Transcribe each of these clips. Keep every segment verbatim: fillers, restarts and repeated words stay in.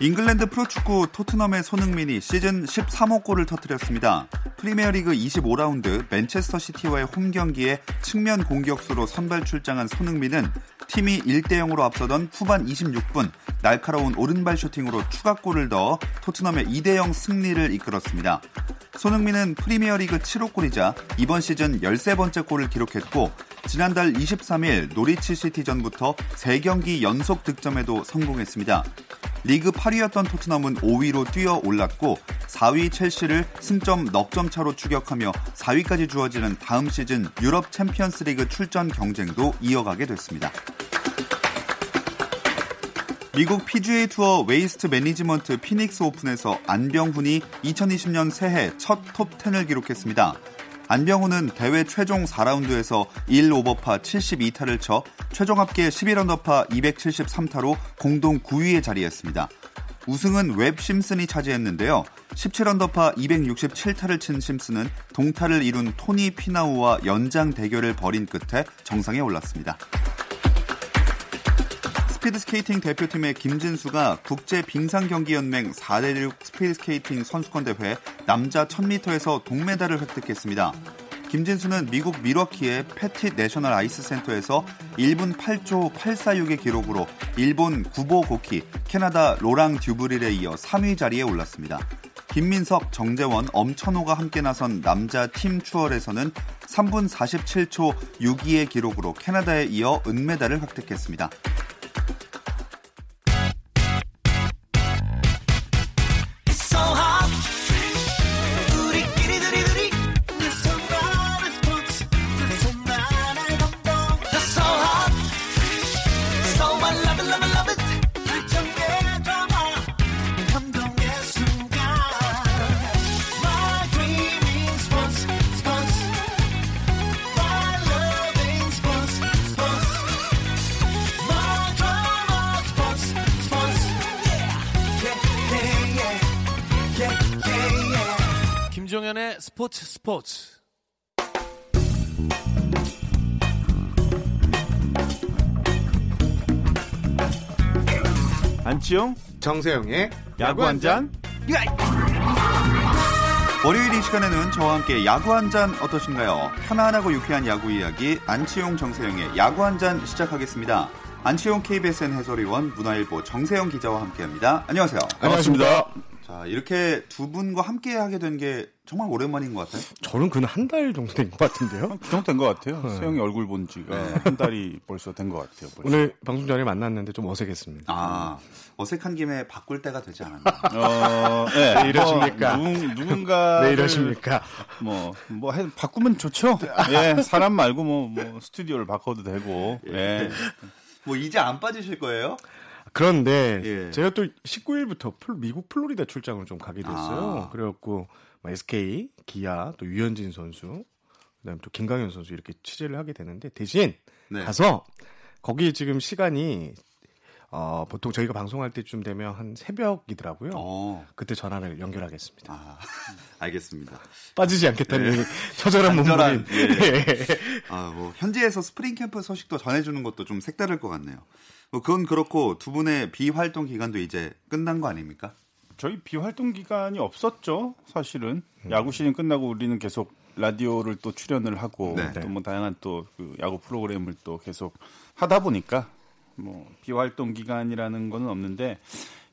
잉글랜드 프로축구 토트넘의 손흥민이 시즌 십삼 호 골을 터뜨렸습니다. 프리미어리그 이십오 라운드 맨체스터 시티와의 홈경기에 측면 공격수로 선발 출장한 손흥민은 팀이 일 대 영으로 앞서던 후반 이십육 분 날카로운 오른발 슈팅으로 추가골을 넣어 토트넘의 이 대 영 승리를 이끌었습니다. 손흥민은 프리미어리그 칠 호 골이자 이번 시즌 십삼 번째 골을 기록했고 지난달 이십삼 일 노리치 시티전부터 세 경기 연속 득점에도 성공했습니다. 리그 팔 위였던 토트넘은 오 위로 뛰어 올랐고 사 위 첼시를 승점 넉 점 차로 추격하며 사 위까지 주어지는 다음 시즌 유럽 챔피언스 리그 출전 경쟁도 이어가게 됐습니다. 미국 피지에이 투어 웨이스트 매니지먼트 피닉스 오픈에서 안병훈이 이천이십 년 새해 첫 톱텐을 기록했습니다. 안병훈은 대회 최종 사 라운드에서 일 오버파 칠십이 타를 쳐 최종 합계 십일 언더파 이백칠십삼 타로 공동 구 위에 자리했습니다. 우승은 웹 심슨이 차지했는데요. 십칠 언더파 이백육십칠 타를 친 심슨은 동타를 이룬 토니 피나우와 연장 대결을 벌인 끝에 정상에 올랐습니다. 스피드스케이팅 대표팀의 김진수가 국제빙상경기연맹 사 대륙 스피드스케이팅 선수권대회 남자 천 미터에서 동메달을 획득했습니다. 김진수는 미국 밀워키의 패티 내셔널 아이스 센터에서 일 분 팔 초 팔백사십육의 기록으로 일본 구보 고키, 캐나다 로랑 듀브릴에 이어 삼 위 자리에 올랐습니다. 김민석, 정재원, 엄천호가 함께 나선 남자 팀 추월에서는 삼 분 사십칠 초 육 위의 기록으로 캐나다에 이어 은메달을 획득했습니다. 스포츠 스포츠 안치용 정세영의 야구 한잔. 월요일 이 시간에는 저와 함께 야구 한잔 어떠신가요? 편안하고 유쾌한 야구 이야기 안치용 정세영의 야구 한잔 시작하겠습니다. 안치용 케이비에스엔 해설위원, 문화일보 정세영 기자와 함께합니다. 안녕하세요. 안녕하십니까. 자, 이렇게 두 분과 함께 하게 된 게 정말 오랜만인 것 같아요. 저는 그는 한 달 정도 된 것 같은데요. 그 정도 된 것 같아요. 네. 세영이 얼굴 본 지가 네. 한 달이 벌써 된 것 같아요. 벌써. 오늘 방송 전에 만났는데 좀 어색했습니다. 아, 어색한 김에 바꿀 때가 되지 않았나. 어, 네. 왜 이러십니까? 뭐, 누군, 누군가. 왜 이러십니까? 뭐, 뭐, 해, 바꾸면 좋죠. 예, 사람 말고 뭐, 뭐, 스튜디오를 바꿔도 되고. 예. 뭐, 이제 안 빠지실 거예요? 그런데 예. 제가 또 십구 일부터 플, 미국 플로리다 출장을 좀 가게 됐어요. 아. 그래갖고 에스케이, 기아, 또 유현진 선수, 그다음에 또 김강현 선수 이렇게 취재를 하게 되는데 대신 네. 가서 거기 지금 시간이 어, 보통 저희가 방송할 때쯤 되면 한 새벽이더라고요. 어. 그때 전화를 연결하겠습니다. 아, 알겠습니다. 빠지지 않겠다는 네. 처절한 몸부림. 예. 예. 아, 뭐 현지에서 스프링 캠프 소식도 전해주는 것도 좀 색다를 것 같네요. 그건 그렇고 두 분의 비활동 기간도 이제 끝난 거 아닙니까? 저희 비활동 기간이 없었죠. 사실은 야구 시즌 끝나고 우리는 계속 라디오를 또 출연을 하고 네. 또 뭐 다양한 또 그 야구 프로그램을 또 계속 하다 보니까 뭐 비활동 기간이라는 거는 없는데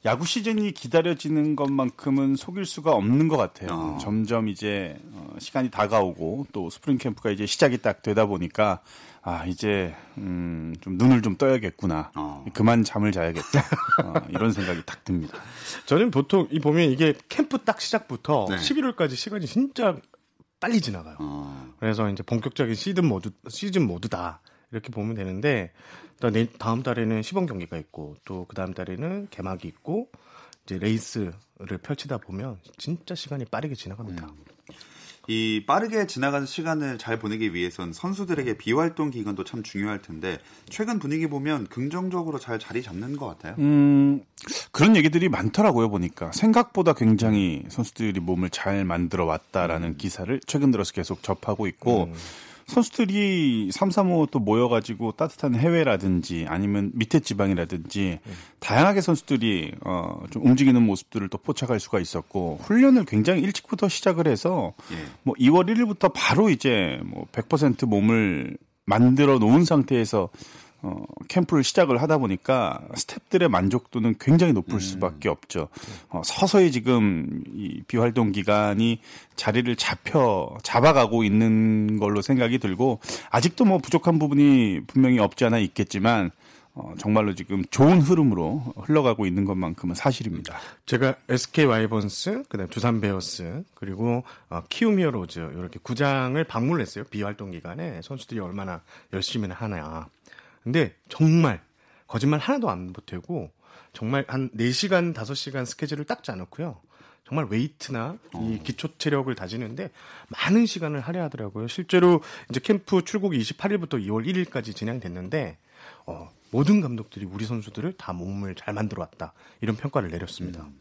야구 시즌이 기다려지는 것만큼은 속일 수가 없는 것 같아요. 어. 점점 이제 시간이 다가오고 또 스프링 캠프가 이제 시작이 딱 되다 보니까 아 이제 음, 좀 눈을 좀 떠야겠구나. 어. 그만 잠을 자야겠다. 어, 이런 생각이 딱 듭니다. 저는 보통 이 보면 이게 캠프 딱 시작부터 네. 십일월까지 시간이 진짜 빨리 지나가요. 어. 그래서 이제 본격적인 시즌 모드 시즌 모드다. 이렇게 보면 되는데, 일단 다음 달에는 시범 경기가 있고 또 그 다음 달에는 개막이 있고 이제 레이스를 펼치다 보면 진짜 시간이 빠르게 지나갑니다. 음. 이 빠르게 지나가는 시간을 잘 보내기 위해선 선수들에게 비활동 기간도 참 중요할 텐데 최근 분위기 보면 긍정적으로 잘 자리 잡는 것 같아요. 음, 그런 얘기들이 많더라고요. 보니까 생각보다 굉장히 선수들이 몸을 잘 만들어 왔다라는 기사를 최근 들어서 계속 접하고 있고 음. 선수들이 삼삼오 또 모여가지고 따뜻한 해외라든지 아니면 밑에 지방이라든지 음. 다양하게 선수들이 어, 좀 움직이는 모습들을 또 포착할 수가 있었고 훈련을 굉장히 일찍부터 시작을 해서 예. 뭐 이월 일일부터 바로 이제 뭐 백 퍼센트 몸을 만들어 놓은 상태에서 어, 캠프를 시작을 하다 보니까 스태프들의 만족도는 굉장히 높을 음. 수밖에 없죠. 어, 서서히 지금 이 비활동 기간이 자리를 잡혀 잡아가고 있는 걸로 생각이 들고 아직도 뭐 부족한 부분이 분명히 없지 않아 있겠지만 어, 정말로 지금 좋은 흐름으로 흘러가고 있는 것만큼은 사실입니다. 제가 에스케이 와이번스, 그다음 두산 베어스, 그리고 어, 키움 히어로즈 이렇게 구장을 방문했어요. 비활동 기간에 선수들이 얼마나 열심히 하나. 근데 정말 거짓말 하나도 안 보태고 정말 한 네 시간, 다섯 시간 스케줄을 닦지 않았고요. 정말 웨이트나 이 기초 체력을 다지는데 많은 시간을 할애하더라고요. 실제로 이제 캠프 출국이 이십팔일부터 이월 일일까지 진행됐는데 어, 모든 감독들이 우리 선수들을 다 몸을 잘 만들어 왔다. 이런 평가를 내렸습니다. 음.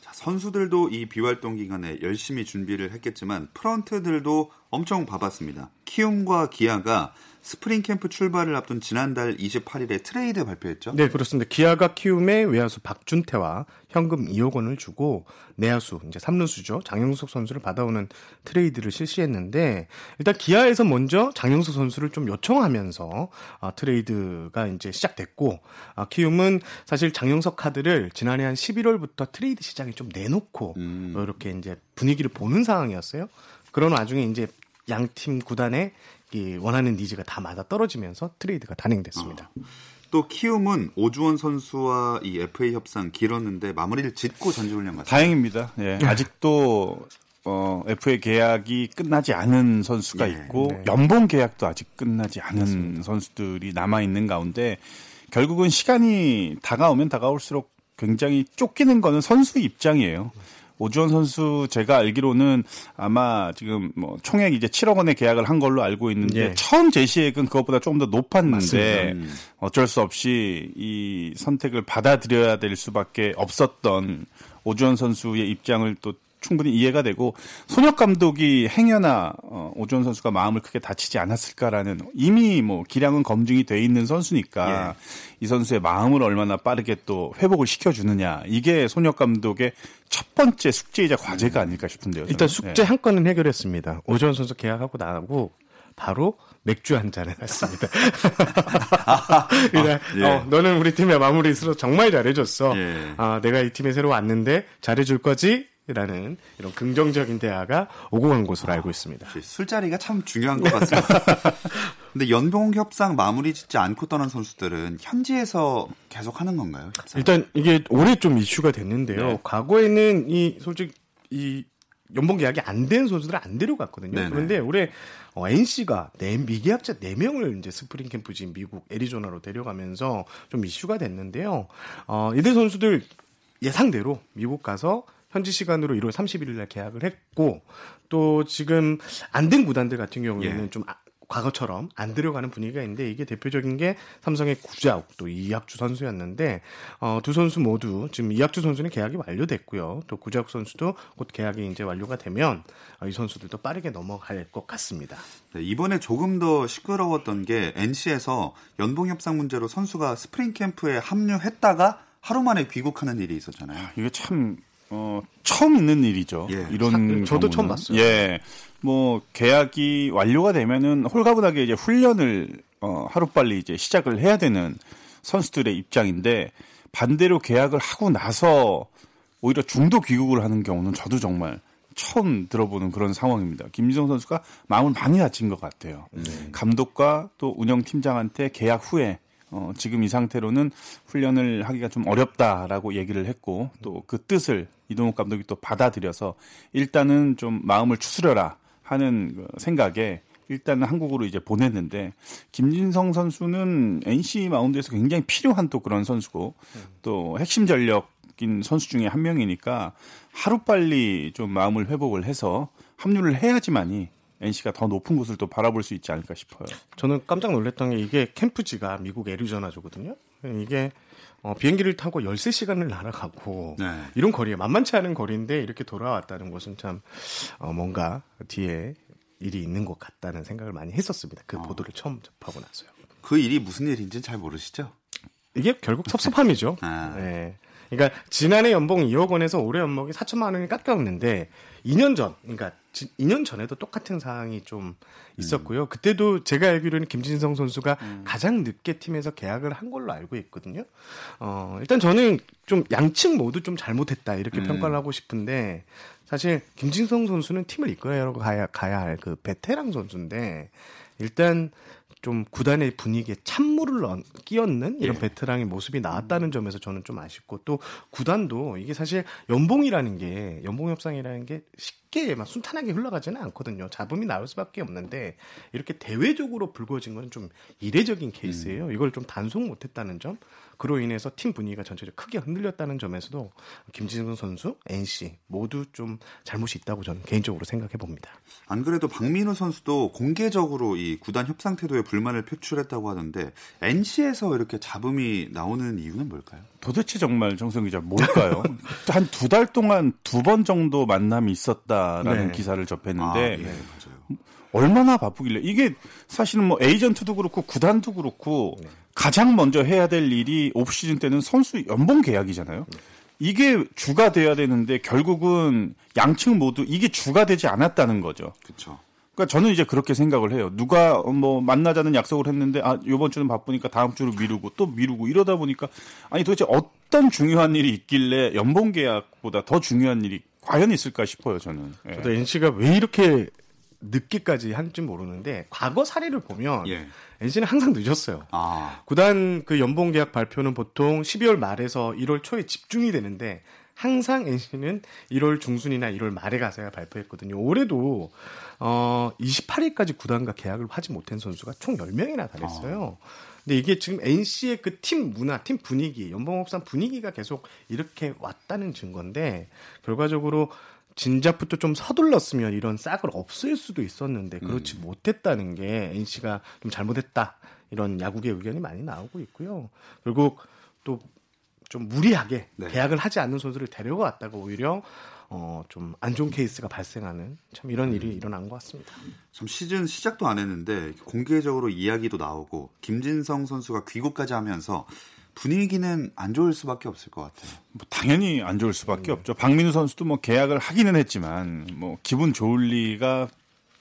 자, 선수들도 이 비활동 기간에 열심히 준비를 했겠지만 프런트들도 엄청 바빴습니다. 키움과 기아가 스프링 캠프 출발을 앞둔 지난달 이십팔일에 트레이드 발표했죠? 네, 그렇습니다. 기아가 키움에 외야수 박준태와 현금 이억 원을 주고 내야수, 이제 삼루수죠. 장영석 선수를 받아오는 트레이드를 실시했는데 일단 기아에서 먼저 장영석 선수를 좀 요청하면서 아, 트레이드가 이제 시작됐고 아, 키움은 사실 장영석 카드를 지난해 한 십일월부터 트레이드 시장에 좀 내놓고 음. 이렇게 이제 분위기를 보는 상황이었어요. 그런 와중에 이제 양팀 구단에 이 원하는 니즈가 다 맞아 떨어지면서 트레이드가 단행됐습니다. 어. 또 키움은 오주원 선수와 이 에프에이 협상 길었는데 마무리를 짓고 전지훈련 갔습니다. 다행입니다. 예, 아직도 어, 에프에이 계약이 끝나지 않은 선수가 예, 있고 네. 연봉 계약도 아직 끝나지 않은 그렇습니다. 선수들이 남아 있는 가운데 결국은 시간이 다가오면 다가올수록 굉장히 쫓기는 거는 선수 입장이에요. 오주원 선수 제가 알기로는 아마 지금 뭐 총액 이제 칠억 원의 계약을 한 걸로 알고 있는데 예. 처음 제시액은 그것보다 조금 더 높았는데 맞습니다. 어쩔 수 없이 이 선택을 받아들여야 될 수밖에 없었던 오주원 선수의 입장을 또 충분히 이해가 되고 손혁 감독이 행여나 오주원 선수가 마음을 크게 다치지 않았을까라는 이미 뭐 기량은 검증이 돼 있는 선수니까 예. 이 선수의 마음을 얼마나 빠르게 또 회복을 시켜주느냐 이게 손혁 감독의 첫 번째 숙제이자 과제가 아닐까 싶은데요. 저는. 일단 숙제 예. 한 건은 해결했습니다. 오주원 선수 계약하고 나가고 바로 맥주 한 잔을 했습니다. 아, 예. 어, 너는 우리 팀의 마무리 있어서 정말 잘해줬어. 예. 아, 내가 이 팀에 새로 왔는데 잘해줄 거지? 라는 이런 긍정적인 대화가 오고 간 것으로 알고 있습니다. 술자리가 참 중요한 것 같습니다. 근데 연봉 협상 마무리 짓지 않고 떠난 선수들은 현지에서 계속 하는 건가요? 협상을? 일단 이게 올해 좀 이슈가 됐는데요. 네. 과거에는 이 솔직히 이 연봉 계약이 안 된 선수들을 안 데려갔거든요. 네네. 그런데 올해 어, 엔씨가 네, 미계약자 네 명을 이제 스프링 캠프지인 미국 애리조나로 데려가면서 좀 이슈가 됐는데요. 어, 이들 선수들 예상대로 미국 가서 현지 시간으로 일월 삼십일일 날 계약을 했고 또 지금 안 된 구단들 같은 경우에는 예. 좀 아, 과거처럼 안 들어가는 분위기가 있는데 이게 대표적인 게 삼성의 구자욱 또 이학주 선수였는데 어, 두 선수 모두 지금 이학주 선수는 계약이 완료됐고요. 또 구자욱 선수도 곧 계약이 이제 완료가 되면 어, 이 선수들도 빠르게 넘어갈 것 같습니다. 네, 이번에 조금 더 시끄러웠던 게 엔씨에서 연봉 협상 문제로 선수가 스프링 캠프에 합류했다가 하루 만에 귀국하는 일이 있었잖아요. 아, 이게 참... 어, 처음 있는 일이죠. 예, 이런 사, 저도 경우는. 처음 봤어요. 예. 뭐 계약이 완료가 되면은 홀가분하게 이제 훈련을 어, 하루빨리 이제 시작을 해야 되는 선수들의 입장인데 반대로 계약을 하고 나서 오히려 중도 귀국을 하는 경우는 저도 정말 처음 들어보는 그런 상황입니다. 김지성 선수가 마음을 많이 다친 것 같아요. 네. 감독과 또 운영팀장한테 계약 후에 어, 지금 이 상태로는 훈련을 하기가 좀 어렵다라고 얘기를 했고 또 그 뜻을 이동욱 감독이 또 받아들여서 일단은 좀 마음을 추스려라 하는 생각에 일단 한국으로 이제 보냈는데 김진성 선수는 엔씨 마운드에서 굉장히 필요한 또 그런 선수고 음. 또 핵심 전력인 선수 중에 한 명이니까 하루빨리 좀 마음을 회복을 해서 합류를 해야지만이 엔씨가 더 높은 곳을 또 바라볼 수 있지 않을까 싶어요. 저는 깜짝 놀랐던 게 이게 캠프지가 미국 애리조나주거든요. 이게 어, 비행기를 타고 열세 시간을 날아가고 네. 이런 거리에 만만치 않은 거리인데 이렇게 돌아왔다는 것은 참 어, 뭔가 뒤에 일이 있는 것 같다는 생각을 많이 했었습니다. 그 어. 보도를 처음 접하고 나서요. 그 일이 무슨 일인지는 잘 모르시죠? 이게 결국 섭섭함이죠. 아. 네. 그러니까 지난해 연봉 이억 원에서 올해 연봉이 사천만 원이 깎였는데 이 년 전, 그러니까 이 년 전에도 똑같은 상황이 좀 있었고요. 음. 그때도 제가 알기로는 김진성 선수가 음. 가장 늦게 팀에서 계약을 한 걸로 알고 있거든요. 어, 일단 저는 좀 양측 모두 좀 잘못했다 이렇게 음. 평가를 하고 싶은데 사실 김진성 선수는 팀을 이끌어 가야, 가야 할 그 베테랑 선수인데 일단 좀 구단의 분위기에 찬물을 끼얹는 이런 예. 베테랑의 모습이 나왔다는 점에서 저는 좀 아쉽고 또 구단도 이게 사실 연봉이라는 게 연봉 협상이라는 게 쉽게 막 순탄하게 흘러가지는 않거든요. 잡음이 나올 수밖에 없는데 이렇게 대외적으로 불거진 건 좀 이례적인 케이스예요. 음. 이걸 좀 단속 못했다는 점 그로 인해서 팀 분위기가 전체적으로 크게 흔들렸다는 점에서도 김진성 선수, 엔씨 모두 좀 잘못이 있다고 저는 개인적으로 생각해 봅니다. 안 그래도 박민우 선수도 공개적으로 이 구단 협상 태도에 불만을 표출했다고 하는데 엔씨에서 이렇게 잡음이 나오는 이유는 뭘까요? 도대체 정말 정성 기자 뭘까요? 한 두 달 동안 두 번 정도 만남이 있었다라는 네. 기사를 접했는데 아, 네, 맞아요. 얼마나 바쁘길래 이게 사실은 뭐 에이전트도 그렇고 구단도 그렇고 네. 가장 먼저 해야 될 일이 오프시즌 때는 선수 연봉 계약이잖아요. 네. 이게 주가 돼야 되는데 결국은 양측 모두 이게 주가 되지 않았다는 거죠. 그렇죠. 그러니까 저는 이제 그렇게 생각을 해요. 누가 뭐 만나자는 약속을 했는데 아 이번 주는 바쁘니까 다음 주로 미루고 또 미루고 이러다 보니까 아니 도대체 어떤 중요한 일이 있길래 연봉 계약보다 더 중요한 일이 과연 있을까 싶어요. 저는. 예. 저도 엔씨가 왜 이렇게 늦게까지 한지 모르는데 과거 사례를 보면 예. 엔씨는 항상 늦었어요. 아. 구단 그 연봉 계약 발표는 보통 십이월 말에서 일월 초에 집중이 되는데 항상 엔씨는 일월 중순이나 일월 말에 가서야 발표했거든요. 올해도 어, 이십팔일까지 구단과 계약을 하지 못한 선수가 총 열 명이나 달했어요. 아. 근데 이게 지금 엔씨의 그 팀 문화, 팀 분위기, 연봉 협상 분위기가 계속 이렇게 왔다는 증거인데 결과적으로 진작부터 좀 서둘렀으면 이런 싹을 없앨 수도 있었는데 그렇지 음. 못했다는 게 엔씨가 좀 잘못했다. 이런 야구계 의견이 많이 나오고 있고요. 결국 또 좀 무리하게 네. 계약을 하지 않는 선수를 데려왔다가 오히려 어, 좀 안 좋은 케이스가 발생하는 참 이런 일이 음. 일어난 것 같습니다. 참 시즌 시작도 안 했는데 공개적으로 이야기도 나오고 김진성 선수가 귀국까지 하면서 분위기는 안 좋을 수밖에 없을 것 같아요. 뭐 당연히 안 좋을 수밖에 네. 없죠. 박민우 선수도 뭐 계약을 하기는 했지만 뭐 기분 좋을 리가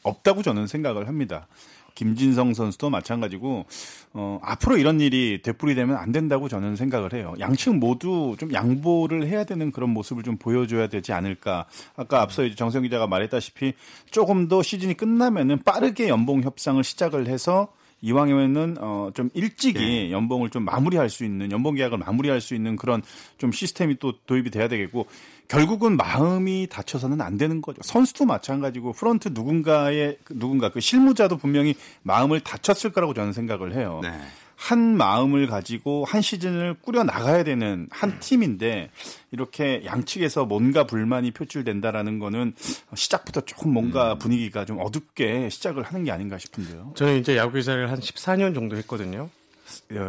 없다고 저는 생각을 합니다. 김진성 선수도 마찬가지고 어, 앞으로 이런 일이 되풀이되면 안 된다고 저는 생각을 해요. 양측 모두 좀 양보를 해야 되는 그런 모습을 좀 보여줘야 되지 않을까. 아까 앞서 이제 정세영 기자가 말했다시피 조금 더 시즌이 끝나면은 빠르게 연봉 협상을 시작을 해서 이왕이면은 어, 좀 일찍이 예. 연봉을 좀 마무리할 수 있는 연봉 계약을 마무리할 수 있는 그런 좀 시스템이 또 도입이 돼야 되겠고 결국은 마음이 다쳐서는 안 되는 거죠. 선수도 마찬가지고 프런트 누군가의 누군가 그 실무자도 분명히 마음을 다쳤을 거라고 저는 생각을 해요. 네. 한 마음을 가지고 한 시즌을 꾸려나가야 되는 한 팀인데 이렇게 양측에서 뭔가 불만이 표출된다라는 거는 시작부터 조금 뭔가 분위기가 좀 어둡게 시작을 하는 게 아닌가 싶은데요. 저는 이제 야구 기자를 한 십사 년 정도 했거든요.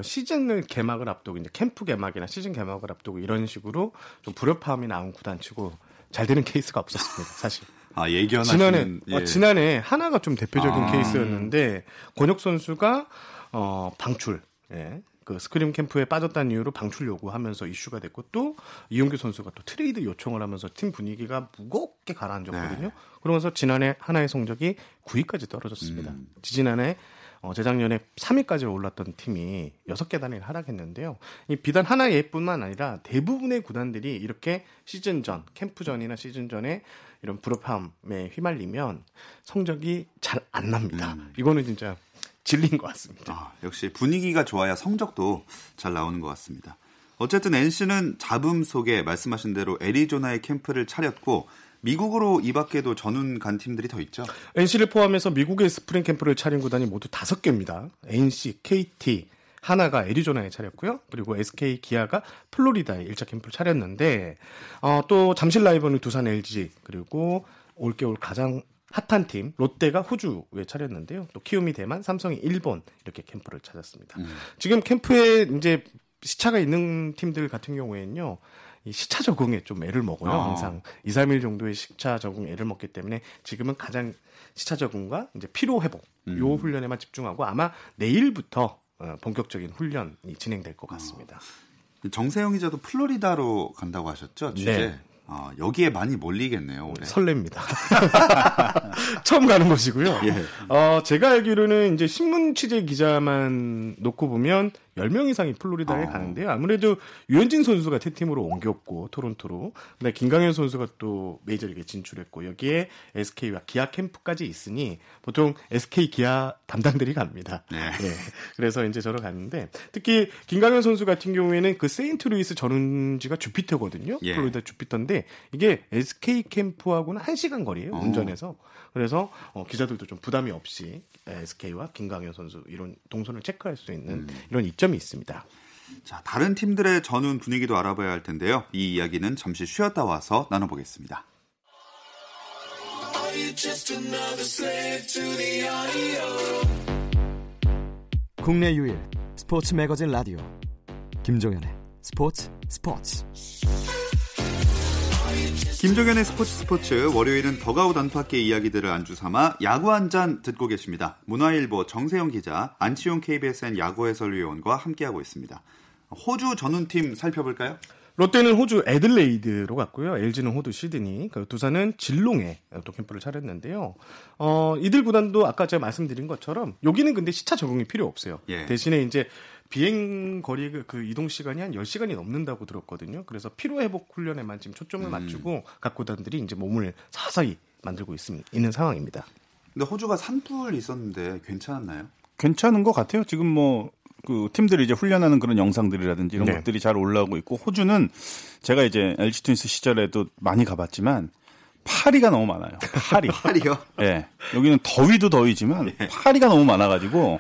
시즌을 개막을 앞두고 이제 캠프 개막이나 시즌 개막을 앞두고 이런 식으로 좀 불협화음이 나온 구단치고 잘 되는 케이스가 없었습니다. 사실. 아, 예견하시는, 지난해, 예. 어, 지난해 하나가 좀 대표적인 아. 케이스였는데 권혁 선수가 어, 방출, 예. 그 스크림 캠프에 빠졌다는 이유로 방출 요구하면서 이슈가 됐고 또 이용규 선수가 또 트레이드 요청을 하면서 팀 분위기가 무겁게 가라앉았거든요. 네. 그러면서 지난해 하나의 성적이 구위까지 떨어졌습니다. 음. 지난해 어, 재작년에 삼위까지 올랐던 팀이 여섯 개 단위를 하락했는데요. 이 비단 하나의뿐만 아니라 대부분의 구단들이 이렇게 시즌 전, 캠프 전이나 시즌 전에 이런 불협화음에 휘말리면 성적이 잘 안 납니다. 음. 이거는 진짜 질린 것 같습니다. 아, 역시 분위기가 좋아야 성적도 잘 나오는 것 같습니다. 어쨌든 엔씨는 잡음 속에 말씀하신 대로 애리조나의 캠프를 차렸고 미국으로 이 밖에도 전운 간 팀들이 더 있죠? 엔씨를 포함해서 미국의 스프링 캠프를 차린 구단이 모두 다섯 개입니다. 엔씨, 케이티, 하나가 애리조나에 차렸고요. 그리고 에스케이, 기아가 플로리다에 일차 캠프를 차렸는데 어, 또 잠실 라이벌은 두산, 엘지, 그리고 올겨울 가장 핫한 팀 롯데가 호주에 차렸는데요. 또 키움이 대만, 삼성이 일본 이렇게 캠프를 찾았습니다. 음. 지금 캠프에 이제 시차가 있는 팀들 같은 경우에는요. 이 시차 적응에 좀 애를 먹어요. 아. 항상 이, 삼 일 정도의 시차 적응 애를 먹기 때문에 지금은 가장 시차 적응과 이제 피로 회복 음. 요 훈련에만 집중하고 아마 내일부터 어, 본격적인 훈련이 진행될 것 같습니다. 어. 정세영 기자도 플로리다로 간다고 하셨죠? 취재. 네. 어, 여기에 많이 몰리겠네요. 올해. 설렙니다. 처음 가는 곳이고요. 예. 어, 제가 알기로는 이제 신문 취재 기자만 놓고 보면 열 명 이상이 플로리다에 어. 가는데요. 아무래도 유현진 선수가 태팀으로 옮겼고 토론토로. 근데 김강현 선수가 또 메이저리그에 진출했고 여기에 에스케이와 기아 캠프까지 있으니 보통 에스케이 기아 담당들이 갑니다. 네. 예. 그래서 이제 저러 갔는데 특히 김강현 선수 같은 경우에는 그 세인트루이스 전운지가 주피터거든요. 예. 플로리다 주피터인데 이게 에스케이 캠프하고는 한 시간 거리예요. 어. 운전해서. 그래서 어, 기자들도 좀 부담이 없이 에스케이와 김강현 선수 이런 동선을 체크할 수 있는 음. 이런 입장 있습니다. 자, 다른 팀들의 전운 분위기도 알아봐야 할 텐데요. 이 이야기는 잠시 쉬었다 와서 나눠보겠습니다. 국내 유일 스포츠 매거진 라디오 김종현의 스포츠 스포츠 김종현의 스포츠 스포츠 월요일은 더가웃 안팎의 이야기들을 안주삼아 야구 한 잔 듣고 계십니다. 문화일보 정세영 기자, 안치용 케이비에스엔 야구 해설위원과 함께하고 있습니다. 호주 전운팀 살펴볼까요? 롯데는 호주 애들레이드로 갔고요. 엘지는 호주 시드니, 두산은 질롱에 또 캠프를 차렸는데요. 어, 이들 구단도 아까 제가 말씀드린 것처럼 여기는 근데 시차 적응이 필요 없어요. 예. 대신에 이제 비행 거리 그 이동 시간이 한 열 시간이 넘는다고 들었거든요. 그래서 피로 회복 훈련에만 지금 초점을 음. 맞추고 각 구단들이 이제 몸을 사사히 만들고 있음, 있는 상황입니다. 근데 호주가 산불 있었는데 괜찮았나요? 괜찮은 것 같아요. 지금 뭐 그 팀들이 이제 훈련하는 그런 영상들이라든지 이런 네. 것들이 잘 올라오고 있고 호주는 제가 이제 엘지 트윈스 시절에도 많이 가봤지만 파리가 너무 많아요. 파리. 파리요? 예. 네. 여기는 더위도 더위지만 네. 파리가 너무 많아가지고.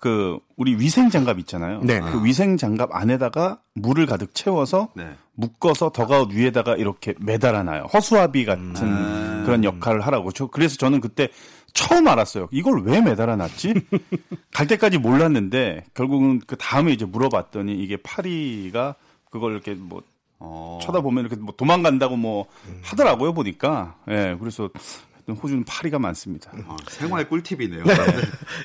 그 우리 위생 장갑 있잖아요. 네. 그 위생 장갑 안에다가 물을 가득 채워서 네. 묶어서 더가웃 위에다가 이렇게 매달아놔요. 허수아비 같은 음. 그런 역할을 하라고. 저 그래서 저는 그때 처음 알았어요. 이걸 왜 매달아놨지? 갈 때까지 몰랐는데 결국은 그 다음에 이제 물어봤더니 이게 파리가 그걸 이렇게 뭐 어. 쳐다보면 이렇게 뭐 도망간다고 뭐 음. 하더라고요 보니까. 예, 네, 그래서. 호주는 파리가 많습니다. 아, 생활 꿀팁이네요. 네.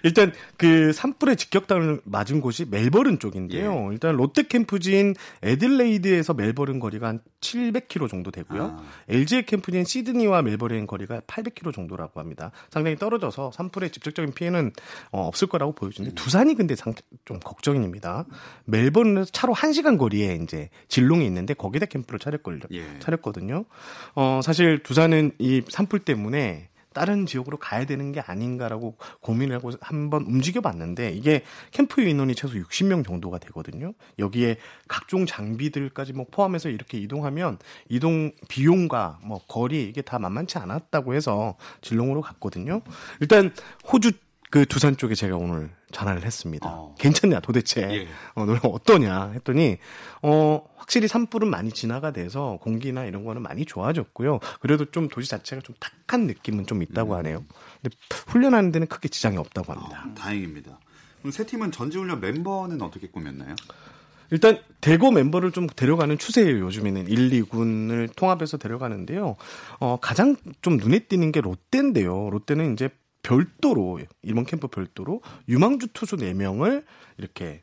일단 그 산불에 직격탄을 맞은 곳이 멜버른 쪽인데요. 예. 일단 롯데 캠프지인 애들레이드에서 멜버른 거리가 한 칠백 킬로미터 정도 되고요. 아. 엘지의 캠프지인 시드니와 멜버른 거리가 팔백 킬로미터 정도라고 합니다. 상당히 떨어져서 산불에 직접적인 피해는 없을 거라고 보여지는데 음. 두산이 근데 좀 걱정입니다. 멜버른에서 차로 한 시간 거리에 이제 질롱이 있는데 거기다 캠프를 차렸거든요. 예. 차렸거든요. 어, 사실 두산은 이 산불 때문에 다른 지역으로 가야 되는 게 아닌가라고 고민을 하고 한번 움직여봤는데 이게 캠프 인원이 최소 육십 명 정도가 되거든요. 여기에 각종 장비들까지 뭐 포함해서 이렇게 이동하면 이동 비용과 뭐 거리 이게 다 만만치 않았다고 해서 질롱으로 갔거든요. 일단 호주 그 두산 쪽에 제가 오늘 전화를 했습니다. 어. 괜찮냐 도대체 예. 어, 너는 어떠냐 했더니 어, 확실히 산불은 많이 진화가 돼서 공기나 이런 거는 많이 좋아졌고요. 그래도 좀 도시 자체가 좀 탁한 느낌은 좀 있다고 음. 하네요. 근데 훈련하는 데는 크게 지장이 없다고 합니다. 어, 다행입니다. 그럼 세 팀은 전지훈련 멤버는 어떻게 꾸몄나요? 일단 대거 멤버를 좀 데려가는 추세예요. 요즘에는 일, 이군을 통합해서 데려가는데요. 어, 가장 좀 눈에 띄는 게 롯데인데요. 롯데는 이제 별도로 일본 캠프 별도로 유망주 투수 네 명을 이렇게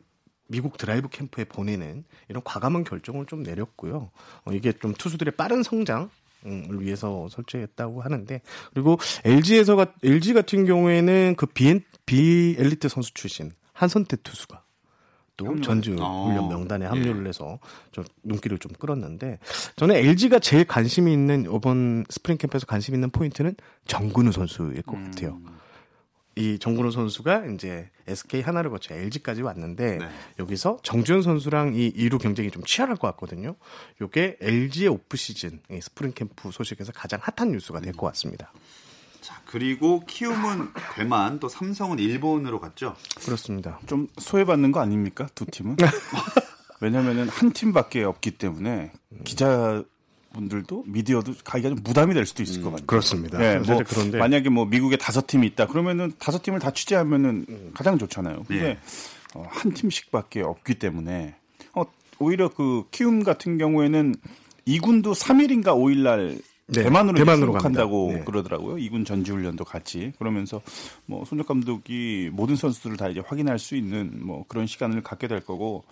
미국 드라이브 캠프에 보내는 이런 과감한 결정을 좀 내렸고요. 어, 이게 좀 투수들의 빠른 성장을 위해서 설치했다고 하는데 그리고 엘지에서가 엘지 같은 경우에는 그 비, 비 엘리트 선수 출신 한선태 투수가 또 전주 훈련 명단에 합류를 해서 좀 눈길을 좀 끌었는데 저는 엘지가 제일 관심이 있는 이번 스프링 캠프에서 관심 있는 포인트는 정근우 선수일 것 같아요. 이 정근우 선수가 이제 에스케이 하나를 거쳐 엘지까지 왔는데 네. 여기서 정재원 선수랑 이 이루 경쟁이 좀 치열할 것 같거든요. 이게 엘지의 오프 시즌 스프링 캠프 소식에서 가장 핫한 뉴스가 될 것 같습니다. 자, 그리고 키움은 대만, 또 삼성은 일본으로 갔죠. 그렇습니다. 좀 소외받는 거 아닙니까? 두 팀은. 왜냐하면 한 팀밖에 없기 때문에 기자. 분들도 미디어도 가기가 좀 부담이 될 수도 있을 음, 것 같아요. 그렇습니다. 네, 뭐 그런데. 만약에 뭐 미국에 다섯 팀이 있다 그러면은 다섯 팀을 다 취재하면은 음. 가장 좋잖아요. 근데 예. 어, 한 팀씩밖에 없기 때문에 어, 오히려 그 키움 같은 경우에는 이 군도 삼 일인가 오 일 날 네, 대만으로 대만으로 간다고 네. 그러더라고요. 이 군 전지훈련도 같이 그러면서 뭐 손혁 감독이 모든 선수들을 다 이제 확인할 수 있는 뭐 그런 시간을 갖게 될 거고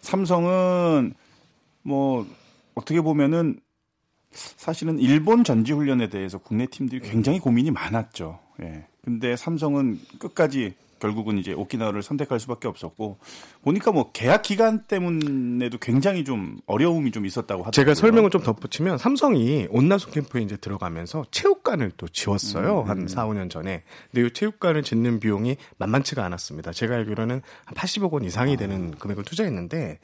삼성은 뭐 어떻게 보면은 사실은 일본 전지훈련에 대해서 국내 팀들이 굉장히 고민이 많았죠. 예. 근데 삼성은 끝까지 결국은 이제 오키나와를 선택할 수밖에 없었고 보니까 뭐 계약 기간 때문에도 굉장히 좀 어려움이 좀 있었다고 하더라고요. 제가 설명을 좀 덧붙이면 삼성이 온난소 캠프에 이제 들어가면서 체육관을 또 지었어요. 음, 음. 한 사, 오 년 전에. 근데 이 체육관을 짓는 비용이 만만치가 않았습니다. 제가 알기로는 한 팔십억 원 이상이 되는 아. 금액을 투자했는데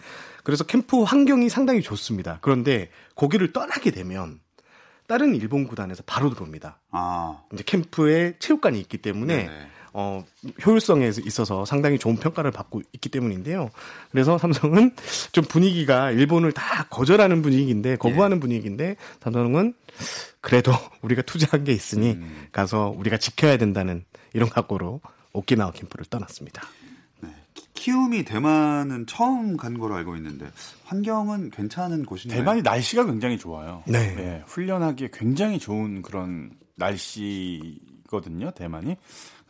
그래서 캠프 환경이 상당히 좋습니다. 그런데 거기를 떠나게 되면 다른 일본 구단에서 바로 들어옵니다. 아. 이제 캠프에 체육관이 있기 때문에 네네. 어, 효율성에 있어서 상당히 좋은 평가를 받고 있기 때문인데요. 그래서 삼성은 좀 분위기가 일본을 다 거절하는 분위기인데 거부하는 예. 분위기인데 삼성은 그래도 우리가 투자한 게 있으니 음. 가서 우리가 지켜야 된다는 이런 각오로 오키나와 캠프를 떠났습니다. 네, 키움이 대만은 처음 간 거로 알고 있는데 환경은 괜찮은 곳인가요? 대만이 날씨가 굉장히 좋아요. 네, 네 훈련하기에 굉장히 좋은 그런 날씨거든요. 대만이.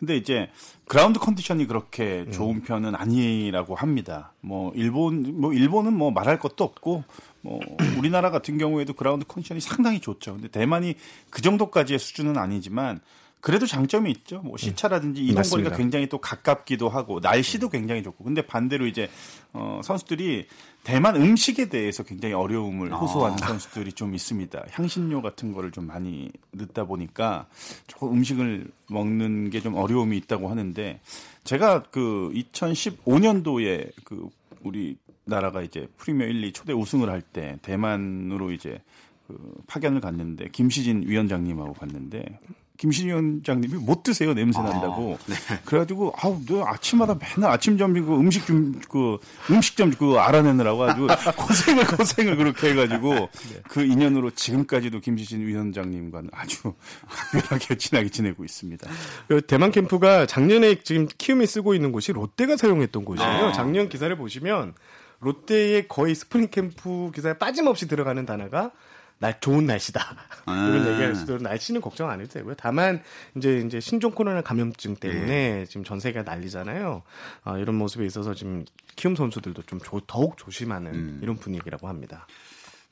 근데 이제 그라운드 컨디션이 그렇게 좋은 편은 아니라고 합니다. 뭐 일본 뭐 일본은 뭐 말할 것도 없고 뭐 우리나라 같은 경우에도 그라운드 컨디션이 상당히 좋죠. 근데 대만이 그 정도까지의 수준은 아니지만 그래도 장점이 있죠. 뭐 시차라든지 이동 거리가 굉장히 또 가깝기도 하고 날씨도 굉장히 좋고. 근데 반대로 이제 어 선수들이 대만 음식에 대해서 굉장히 어려움을 호소하는 아. 선수들이 좀 있습니다. 향신료 같은 거를 좀 많이 넣다 보니까 조금 음식을 먹는 게 좀 어려움이 있다고 하는데 제가 그 이천십오 년도에 그 우리 나라가 이제 프리미어 일, 이 초대 우승을 할 때 대만으로 이제 그 파견을 갔는데 김시진 위원장님하고 갔는데 김신 위원장님이 못 드세요. 냄새 난다고. 아, 네. 그래가지고 아우 너 아침마다 맨날 아침 점심 그 음식 좀 그 음식점 그 알아내느라고 아주 고생을 고생을 그렇게 해가지고 네. 그 인연으로 지금까지도 김신 위원장님과는 아주 각별하게 친하게 지내고 있습니다. 대만 캠프가 작년에 지금 키움이 쓰고 있는 곳이 롯데가 사용했던 곳이에요. 아, 작년 기사를 보시면 롯데의 거의 스프링 캠프 기사에 빠짐없이 들어가는 단어가 날 좋은 날씨다. 아. 이런 얘기할 수도 날씨는 걱정 안 해도 되고요. 다만 이제 이제 신종 코로나 감염증 때문에 네. 지금 전 세계가 난리잖아요. 아, 이런 모습에 있어서 지금 키움 선수들도 좀 조, 더욱 조심하는 음. 이런 분위기라고 합니다.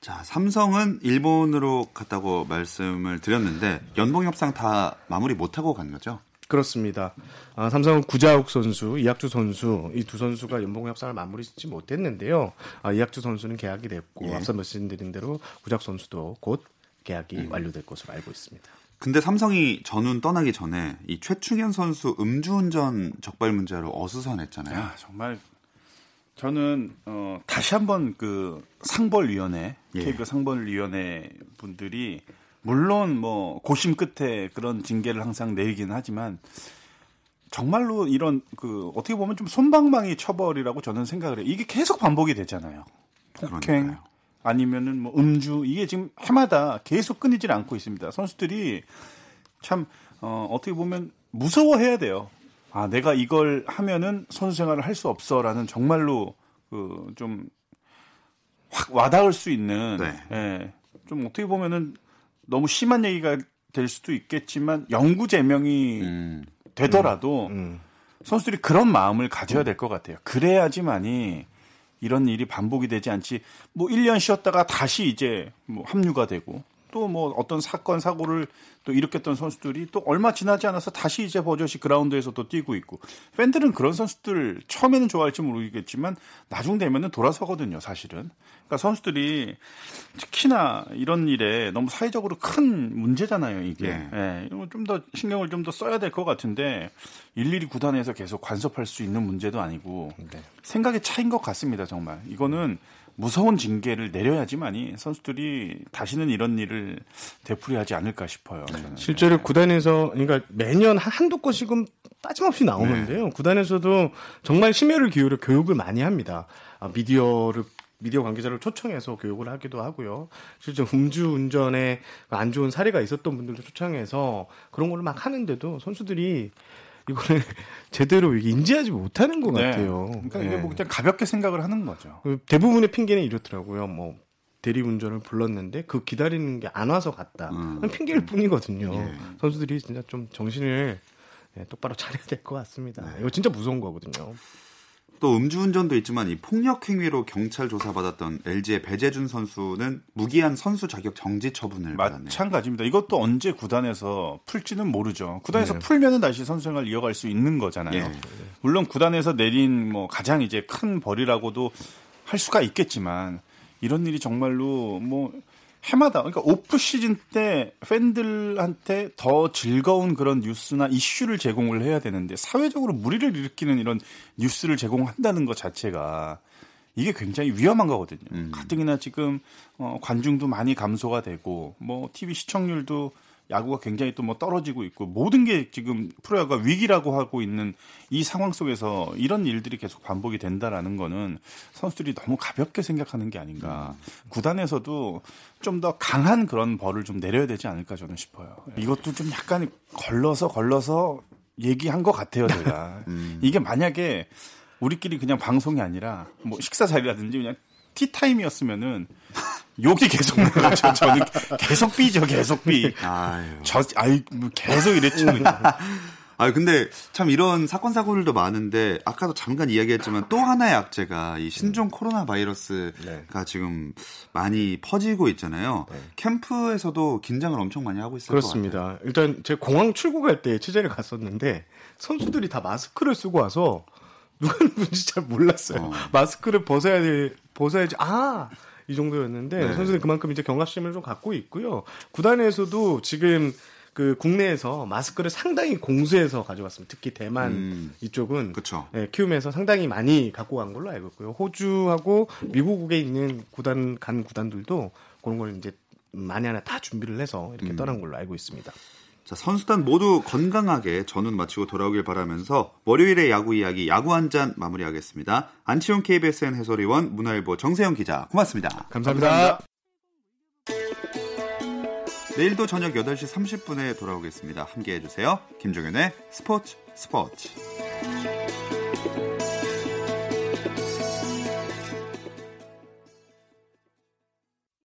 자, 삼성은 일본으로 갔다고 말씀을 드렸는데 연봉 협상 다 마무리 못 하고 간 거죠? 그렇습니다. 아, 삼성은 구자욱 선수, 이학주 선수 이 두 선수가 연봉 협상을 마무리 짓지 못했는데요. 아, 이학주 선수는 계약이 됐고 예. 앞서 말씀드린 대로 구자욱 선수도 곧 계약이 음. 완료될 것으로 알고 있습니다. 근데 삼성이 전훈 떠나기 전에 이 최충현 선수 음주운전 적발 문제로 어수선했잖아요. 야, 정말 저는 어, 다시 한번 그 상벌위원회, 예. 케이비에스 상벌위원회 분들이 물론 뭐 고심 끝에 그런 징계를 항상 내리긴 하지만 정말로 이런 그 어떻게 보면 좀 솜방망이 처벌이라고 저는 생각을 해요. 이게 계속 반복이 되잖아요. 폭행 그러니까요. 아니면은 뭐 음주 이게 지금 해마다 계속 끊이질 않고 있습니다. 선수들이 참 어, 어떻게 보면 무서워해야 돼요. 아 내가 이걸 하면은 선수 생활을 할 수 없어라는 정말로 그 좀 확 와닿을 수 있는 네. 예, 좀 어떻게 보면은 너무 심한 얘기가 될 수도 있겠지만 영구 제명이 음. 되더라도 음. 음. 선수들이 그런 마음을 가져야 될 것 같아요. 그래야지만이 이런 일이 반복이 되지 않지. 뭐 일 년 쉬었다가 다시 이제 뭐 합류가 되고 또 뭐 어떤 사건 사고를 또 일으켰던 선수들이 또 얼마 지나지 않아서 다시 이제 버젓이 그라운드에서 또 뛰고 있고, 팬들은 그런 선수들 처음에는 좋아할지 모르겠지만 나중 되면은 돌아서거든요, 사실은. 그러니까 선수들이 특히나 이런 일에 너무 사회적으로 큰 문제잖아요, 이게. 네. 네. 좀 더 신경을 좀 더 써야 될 것 같은데 일일이 구단에서 계속 간섭할 수 있는 문제도 아니고, 네. 생각의 차이인 것 같습니다, 정말. 이거는 무서운 징계를 내려야지만이 선수들이 다시는 이런 일을 되풀이하지 않을까 싶어요. 저는. 실제로 구단에서, 그러니까 매년 한두 건씩은 빠짐없이 나오는데요. 네. 구단에서도 정말 심혈을 기울여 교육을 많이 합니다. 미디어를 미디어 관계자를 초청해서 교육을 하기도 하고요. 실제 음주운전에 안 좋은 사례가 있었던 분들도 초청해서 그런 걸 막 하는데도 선수들이 이거를 제대로 인지하지 못하는 것 네. 같아요. 그러니까 이게 뭐 그냥 가볍게 생각을 하는 거죠. 대부분의 핑계는 이렇더라고요. 뭐 대리운전을 불렀는데 그 기다리는 게 안 와서 갔다. 음. 핑계일 뿐이거든요. 예. 선수들이 진짜 좀 정신을 똑바로 차려야 될 것 같습니다. 네. 이거 진짜 무서운 거거든요. 또 음주운전도 있지만 이 폭력 행위로 경찰 조사받았던 엘지의 배재준 선수는 무기한 선수 자격 정지 처분을 받았네요. 마찬가지입니다. 이것도 언제 구단에서 풀지는 모르죠. 구단에서 네. 풀면은 다시 선수 생활을 이어갈 수 있는 거잖아요. 네. 물론 구단에서 내린 뭐 가장 이제 큰 벌이라고도 할 수가 있겠지만 이런 일이 정말로 뭐 해마다, 그러니까 오프 시즌 때 팬들한테 더 즐거운 그런 뉴스나 이슈를 제공을 해야 되는데 사회적으로 물의를 일으키는 이런 뉴스를 제공한다는 것 자체가 이게 굉장히 위험한 거거든요. 음. 가뜩이나 지금 관중도 많이 감소가 되고 뭐 티비 시청률도 야구가 굉장히 또 뭐 떨어지고 있고 모든 게 지금 프로야구가 위기라고 하고 있는 이 상황 속에서 이런 일들이 계속 반복이 된다라는 거는 선수들이 너무 가볍게 생각하는 게 아닌가. 음. 구단에서도 좀 더 강한 그런 벌을 좀 내려야 되지 않을까 저는 싶어요. 이것도 좀 약간 걸러서 걸러서 얘기한 것 같아요, 제가. 음. 이게 만약에 우리끼리 그냥 방송이 아니라 뭐 식사 자리라든지 그냥 티타임이었으면은 욕이 계속 나죠. 저는 계속 삐죠, 계속 삐. 아유. 저, 아이, 계속 이랬죠. 아, 근데 참 이런 사건 사고들도 많은데 아까도 잠깐 이야기했지만 또 하나의 악재가 이 신종 코로나 바이러스가 네. 지금 많이 퍼지고 있잖아요. 네. 캠프에서도 긴장을 엄청 많이 하고 있을 그렇습니다. 것 같아요. 그렇습니다. 일단 제 공항 출국할 때 취재를 갔었는데 선수들이 다 마스크를 쓰고 와서 누가 누군지 잘 몰랐어요. 어. 마스크를 벗어야 될, 벗어야지. 아! 이 정도였는데 네. 선수는 그만큼 이제 경각심을 좀 갖고 있고요. 구단에서도 지금 그 국내에서 마스크를 상당히 공수해서 가져왔습니다. 특히 대만 음, 이쪽은 네, 키움에서 상당히 많이 갖고 간 걸로 알고 있고요. 호주하고 미국에 있는 구단 간 구단들도 그런 걸 이제 많이 하나 다 준비를 해서 이렇게 음. 떠난 걸로 알고 있습니다. 자, 선수단 모두 건강하게 전훈 마치고 돌아오길 바라면서 월요일의 야구 이야기 야구 한 잔 마무리하겠습니다. 안치용 케이비에스엔 해설위원, 문화일보 정세영 기자 고맙습니다. 감사합니다. 감사합니다. 내일도 저녁 여덟 시 삼십 분에 돌아오겠습니다. 함께해 주세요. 김종현의 스포츠 스포츠.